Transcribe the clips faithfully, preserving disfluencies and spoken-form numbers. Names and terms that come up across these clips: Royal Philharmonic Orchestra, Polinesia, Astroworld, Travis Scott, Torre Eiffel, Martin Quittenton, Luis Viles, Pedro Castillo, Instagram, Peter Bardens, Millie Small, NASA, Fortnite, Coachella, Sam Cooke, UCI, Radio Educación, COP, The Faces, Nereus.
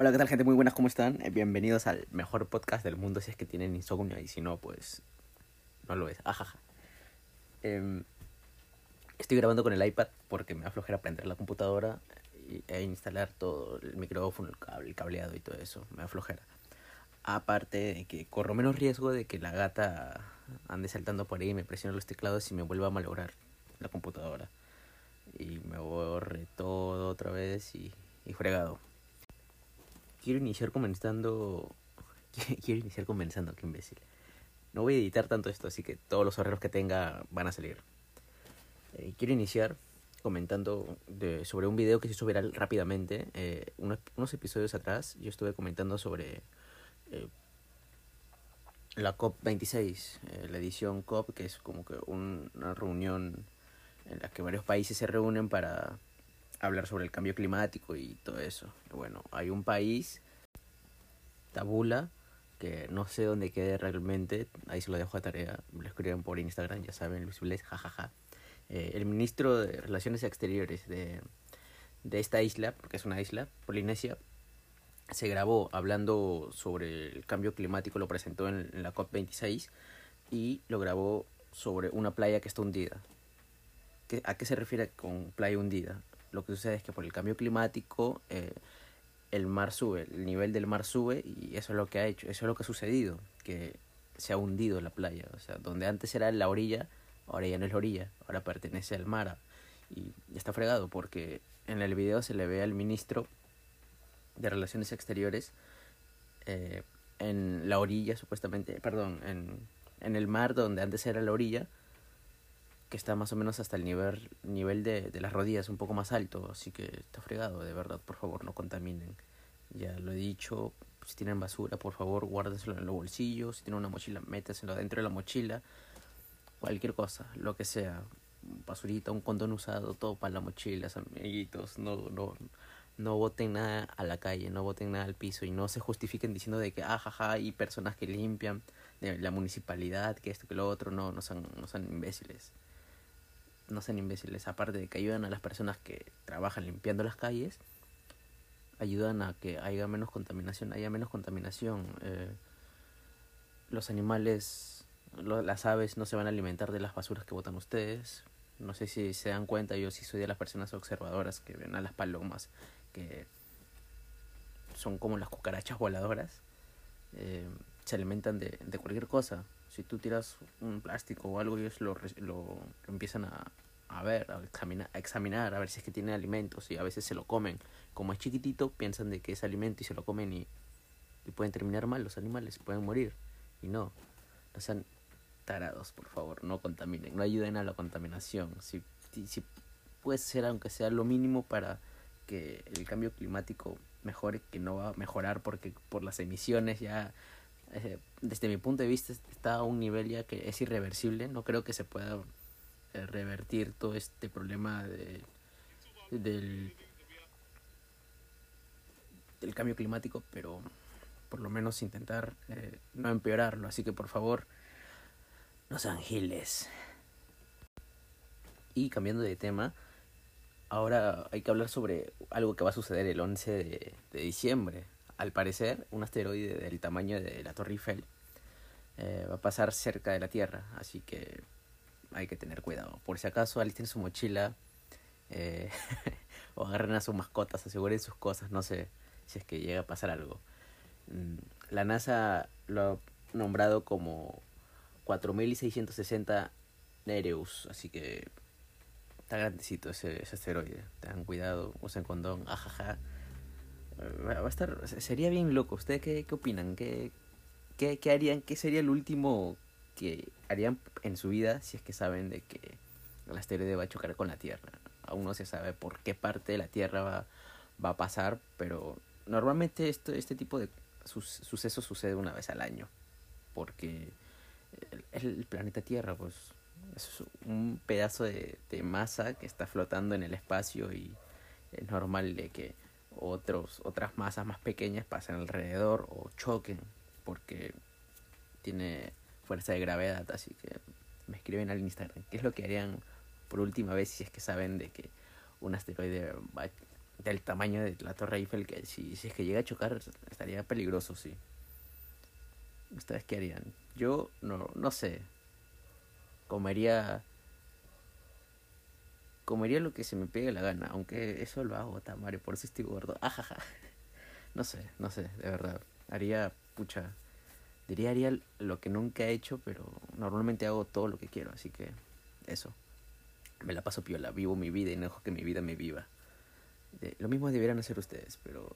Hola, ¿qué tal, gente? Muy buenas, ¿cómo están? Bienvenidos al mejor podcast del mundo, si es que tienen insomnio, y si no, pues no lo es. Ajaja. Eh, estoy grabando con el iPad porque me va a flojera prender la computadora e instalar todo, el micrófono, el cable, el cableado y todo eso. Me va flojera. Aparte de que corro menos riesgo de que la gata ande saltando por ahí y me presione los teclados y me vuelva a malograr la computadora. Y me borre todo otra vez y, y fregado. Quiero iniciar comenzando... Quiero iniciar comenzando, qué imbécil. No voy a editar tanto esto, así que todos los errores que tenga van a salir. Eh, quiero iniciar comentando de, sobre un video que se hizo viral rápidamente. Eh, unos, unos episodios atrás yo estuve comentando sobre... Eh, la COP veintiséis, eh, la edición COP, que es como que un, una reunión en la que varios países se reúnen para hablar sobre el cambio climático y todo eso. Bueno, hay un país, Tabula, que no sé dónde quede realmente, ahí se lo dejo a tarea, me lo escriben por Instagram, ya saben, Luis Viles, jajaja. Eh, el ministro de Relaciones Exteriores de, de esta isla, porque es una isla, Polinesia, se grabó hablando sobre el cambio climático, lo presentó en, en la COP veintiséis y lo grabó sobre una playa que está hundida. ¿Qué, ¿A qué se refiere con playa hundida? Lo que sucede es que por el cambio climático eh, el mar sube, el nivel del mar sube y eso es lo que ha hecho, eso es lo que ha sucedido, que se ha hundido la playa. O sea, donde antes era la orilla, ahora ya no es la orilla, ahora pertenece al mar y está fregado porque en el video se le ve al ministro de Relaciones Exteriores eh, en la orilla, supuestamente, perdón, en, en el mar donde antes era la orilla, que está más o menos hasta el nivel nivel de, de las rodillas, un poco más alto, así que está fregado, de verdad, por favor, no contaminen. Ya lo he dicho, si tienen basura, por favor, guárdenselo en los bolsillos, si tienen una mochila, métenselo dentro de la mochila, cualquier cosa, lo que sea, basurita, un condón usado, todo para la mochila, amiguitos, no, no... No boten nada a la calle, no boten nada al piso y no se justifiquen diciendo de que, ah, jaja, hay personas que limpian, de la municipalidad, que esto, que lo otro. No, no sean, no sean imbéciles. No sean imbéciles. Aparte de que ayudan a las personas que trabajan limpiando las calles, ayudan a que haya menos contaminación, haya menos contaminación. Eh, los animales, lo, las aves no se van a alimentar de las basuras que botan ustedes. No sé si se dan cuenta, yo sí soy de las personas observadoras que ven a las palomas, que son como las cucarachas voladoras, eh, se alimentan de, de cualquier cosa. Si tú tiras un plástico o algo, ellos lo, lo empiezan a, a ver, a examinar, a examinar, a ver si es que tiene alimentos, y a veces se lo comen. Como es chiquitito, piensan de que es alimento y se lo comen y, y pueden terminar mal los animales, pueden morir. Y no, no sean tarados, por favor, no contaminen, no ayuden a la contaminación. Si, si puede ser, aunque sea lo mínimo para que el cambio climático mejore, que no va a mejorar porque por las emisiones ya, eh, desde mi punto de vista, está a un nivel ya que es irreversible. No creo que se pueda eh, revertir todo este problema de, del, del cambio climático, pero por lo menos intentar eh, no empeorarlo. Así que, por favor, no sean giles. Y cambiando de tema, ahora hay que hablar sobre algo que va a suceder el once de diciembre. Al parecer, un asteroide del tamaño de la Torre Eiffel eh, va a pasar cerca de la Tierra, así que hay que tener cuidado. Por si acaso, alisten su mochila eh, o agarren a sus mascotas, aseguren sus cosas, no sé, si es que llega a pasar algo. La NASA lo ha nombrado como cuatro mil seiscientos sesenta Nereus, así que está grandecito ese, ese asteroide. Tengan cuidado, usen condón, ajaja. Va a estar, sería bien loco. ¿Ustedes qué, qué opinan? ¿Qué, qué, qué harían? ¿Qué sería el último que harían en su vida si es que saben de que el asteroide va a chocar con la Tierra? Aún no se sabe por qué parte de la Tierra va, va a pasar, pero normalmente esto, este tipo de su, sucesos sucede una vez al año, porque es el, el planeta Tierra, pues. Es un pedazo de, de masa que está flotando en el espacio y es normal de que otros, otras masas más pequeñas pasen alrededor o choquen porque tiene fuerza de gravedad. Así que me escriben al Instagram qué es lo que harían por última vez si es que saben de que un asteroide va, del tamaño de la Torre Eiffel, que si, si es que llega a chocar estaría peligroso, sí. ¿Ustedes qué harían? Yo no, no sé. Comería... Comería lo que se me pegue la gana, aunque eso lo hago, tamare, por eso estoy gordo. Ajaja. No sé, no sé, de verdad. Haría, pucha... Diría haría lo que nunca he hecho, pero normalmente hago todo lo que quiero, así que eso. Me la paso piola, vivo mi vida y no dejo que mi vida me viva. De, lo mismo deberían hacer ustedes, pero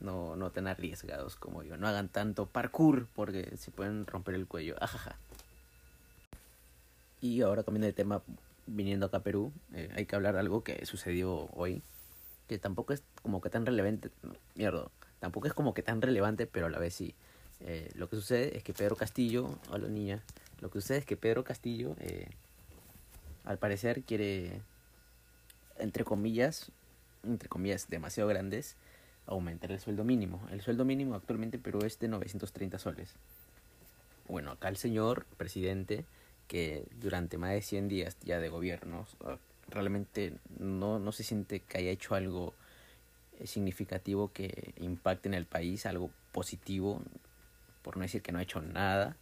no, no tan arriesgados como yo. No hagan tanto parkour porque se pueden romper el cuello. Ajaja. Y ahora, cambiando de tema, viniendo acá a Perú, eh, hay que hablar de algo que sucedió hoy, que tampoco es como que tan relevante. No, mierda, tampoco es como que tan relevante, pero a la vez sí. Eh, lo que sucede es que Pedro Castillo, hola niña, lo que sucede es que Pedro Castillo, eh, al parecer quiere, entre comillas, entre comillas demasiado grandes, aumentar el sueldo mínimo. El sueldo mínimo actualmente en Perú es de novecientos treinta soles. Bueno, acá el señor presidente, que durante más de cien días ya de gobierno, realmente no, no se siente que haya hecho algo significativo que impacte en el país, algo positivo, por no decir que no ha hecho nada.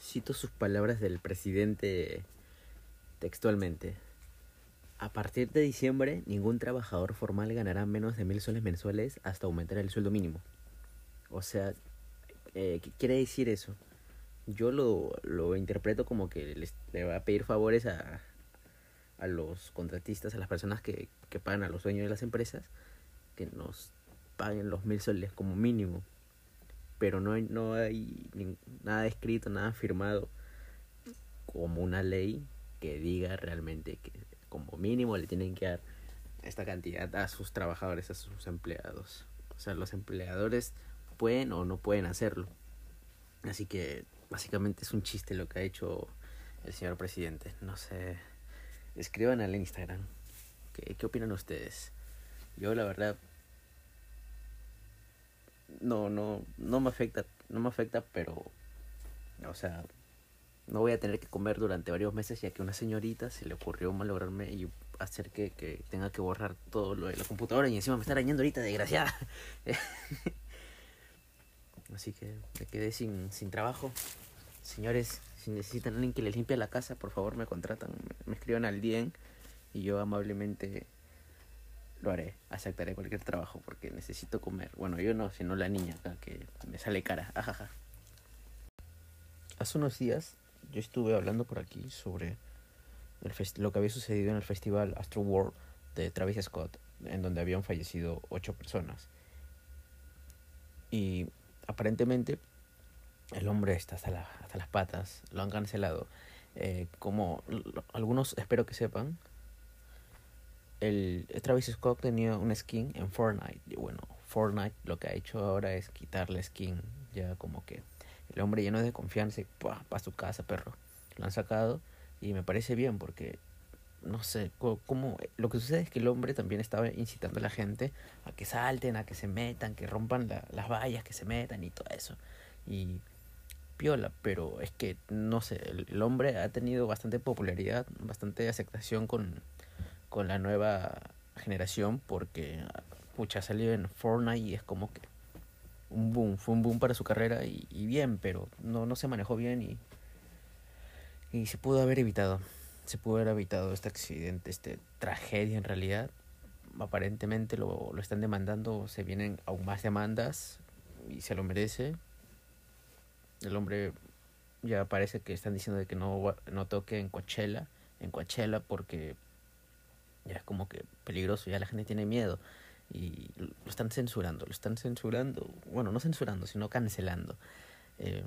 Cito sus palabras del presidente textualmente. A partir de diciembre, ningún trabajador formal ganará menos de mil soles mensuales hasta aumentar el sueldo mínimo. O sea, eh, ¿qué quiere decir eso? Yo lo, lo interpreto como que les, le va a pedir favores a, a los contratistas, a las personas que, que pagan a los dueños de las empresas, que nos paguen los mil soles como mínimo. Pero no hay, no hay ni, nada escrito, nada firmado como una ley que diga realmente que como mínimo le tienen que dar esta cantidad a sus trabajadores, a sus empleados. O sea, los empleadores pueden o no pueden hacerlo. Así que básicamente es un chiste lo que ha hecho el señor presidente. No sé, escriban al Instagram. ¿Qué, qué opinan ustedes? Yo la verdad... No, no, no me afecta, no me afecta, pero, o sea, no voy a tener que comer durante varios meses, ya que a una señorita se le ocurrió malograrme y hacer que, que tenga que borrar todo lo de la computadora, y encima me está arañando ahorita, desgraciada. Así que me quedé sin, sin trabajo. Señores, si necesitan a alguien que les limpie la casa, por favor me contratan, me escriban al D M y yo amablemente... Lo haré, aceptaré cualquier trabajo porque necesito comer. Bueno, yo no, sino la niña acá que me sale cara. Ajaja. Hace unos días yo estuve hablando por aquí sobre el fest- lo que había sucedido en el festival Astroworld de Travis Scott, en donde habían fallecido ocho personas. Y aparentemente el hombre está hasta, la, hasta las patas, lo han cancelado. Eh, como lo, algunos espero que sepan, El, el Travis Scott tenía una skin en Fortnite. Y bueno, Fortnite lo que ha hecho ahora es quitar la skin. Ya como que el hombre lleno de confianza y pa, pa su casa, perro. Lo han sacado y me parece bien porque, no sé, cómo lo que sucede es que el hombre también estaba incitando a la gente a que salten, a que se metan, que rompan la, las vallas, que se metan y todo eso. Y piola, pero es que, no sé, el, el hombre ha tenido bastante popularidad, bastante aceptación con... con la nueva generación porque pucha salió en Fortnite y es como que un boom, fue un boom para su carrera y, y bien, pero no, no se manejó bien y, y se pudo haber evitado, se pudo haber evitado este accidente, esta tragedia en realidad. Aparentemente lo, lo están demandando, se vienen aún más demandas y se lo merece. El hombre ya parece que están diciendo de que no, no toque en Coachella, en Coachella porque... ya es como que peligroso, ya la gente tiene miedo y lo están censurando, lo están censurando, bueno, no censurando, sino cancelando. Eh,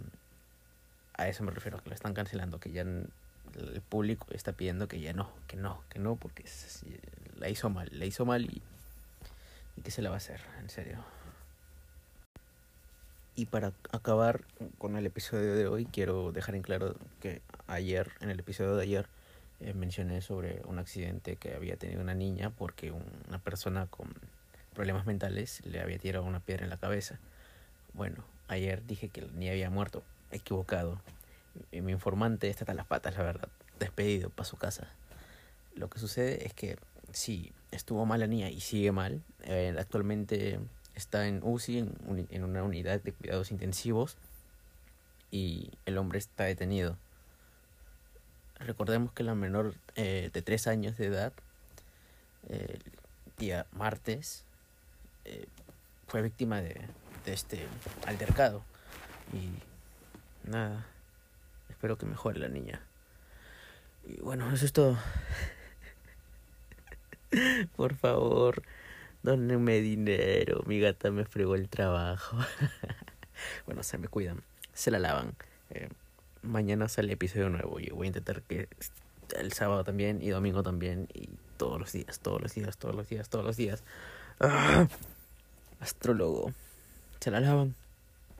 a eso me refiero, que lo están cancelando, que ya el público está pidiendo que ya no, que no, que no, porque la hizo mal, la hizo mal y, y ¿qué se la va a hacer? En serio. Y para acabar con el episodio de hoy, quiero dejar en claro que ayer, en el episodio de ayer, Eh, mencioné sobre un accidente que había tenido una niña porque un, una persona con problemas mentales le había tirado una piedra en la cabeza. Bueno, ayer dije que la niña había muerto, equivocado. Y mi informante está hasta las patas, la verdad, despedido para su casa. Lo que sucede es que sí, estuvo mal la niña y sigue mal. Eh, actualmente está en U C I, en, un, en una unidad de cuidados intensivos, y el hombre está detenido. Recordemos que la menor eh, de tres años de edad, eh, el día martes, eh, fue víctima de, de este altercado. Y nada, espero que mejore la niña. Y bueno, eso es todo. Por favor, dónenme dinero. Mi gata me fregó el trabajo. Bueno, se me cuidan, se la lavan. Eh, mañana sale episodio nuevo. Yo voy a intentar que el sábado también y domingo también. Y todos los días, todos los días, todos los días, todos los días. ¡Ah! Astrólogo, se la lavan.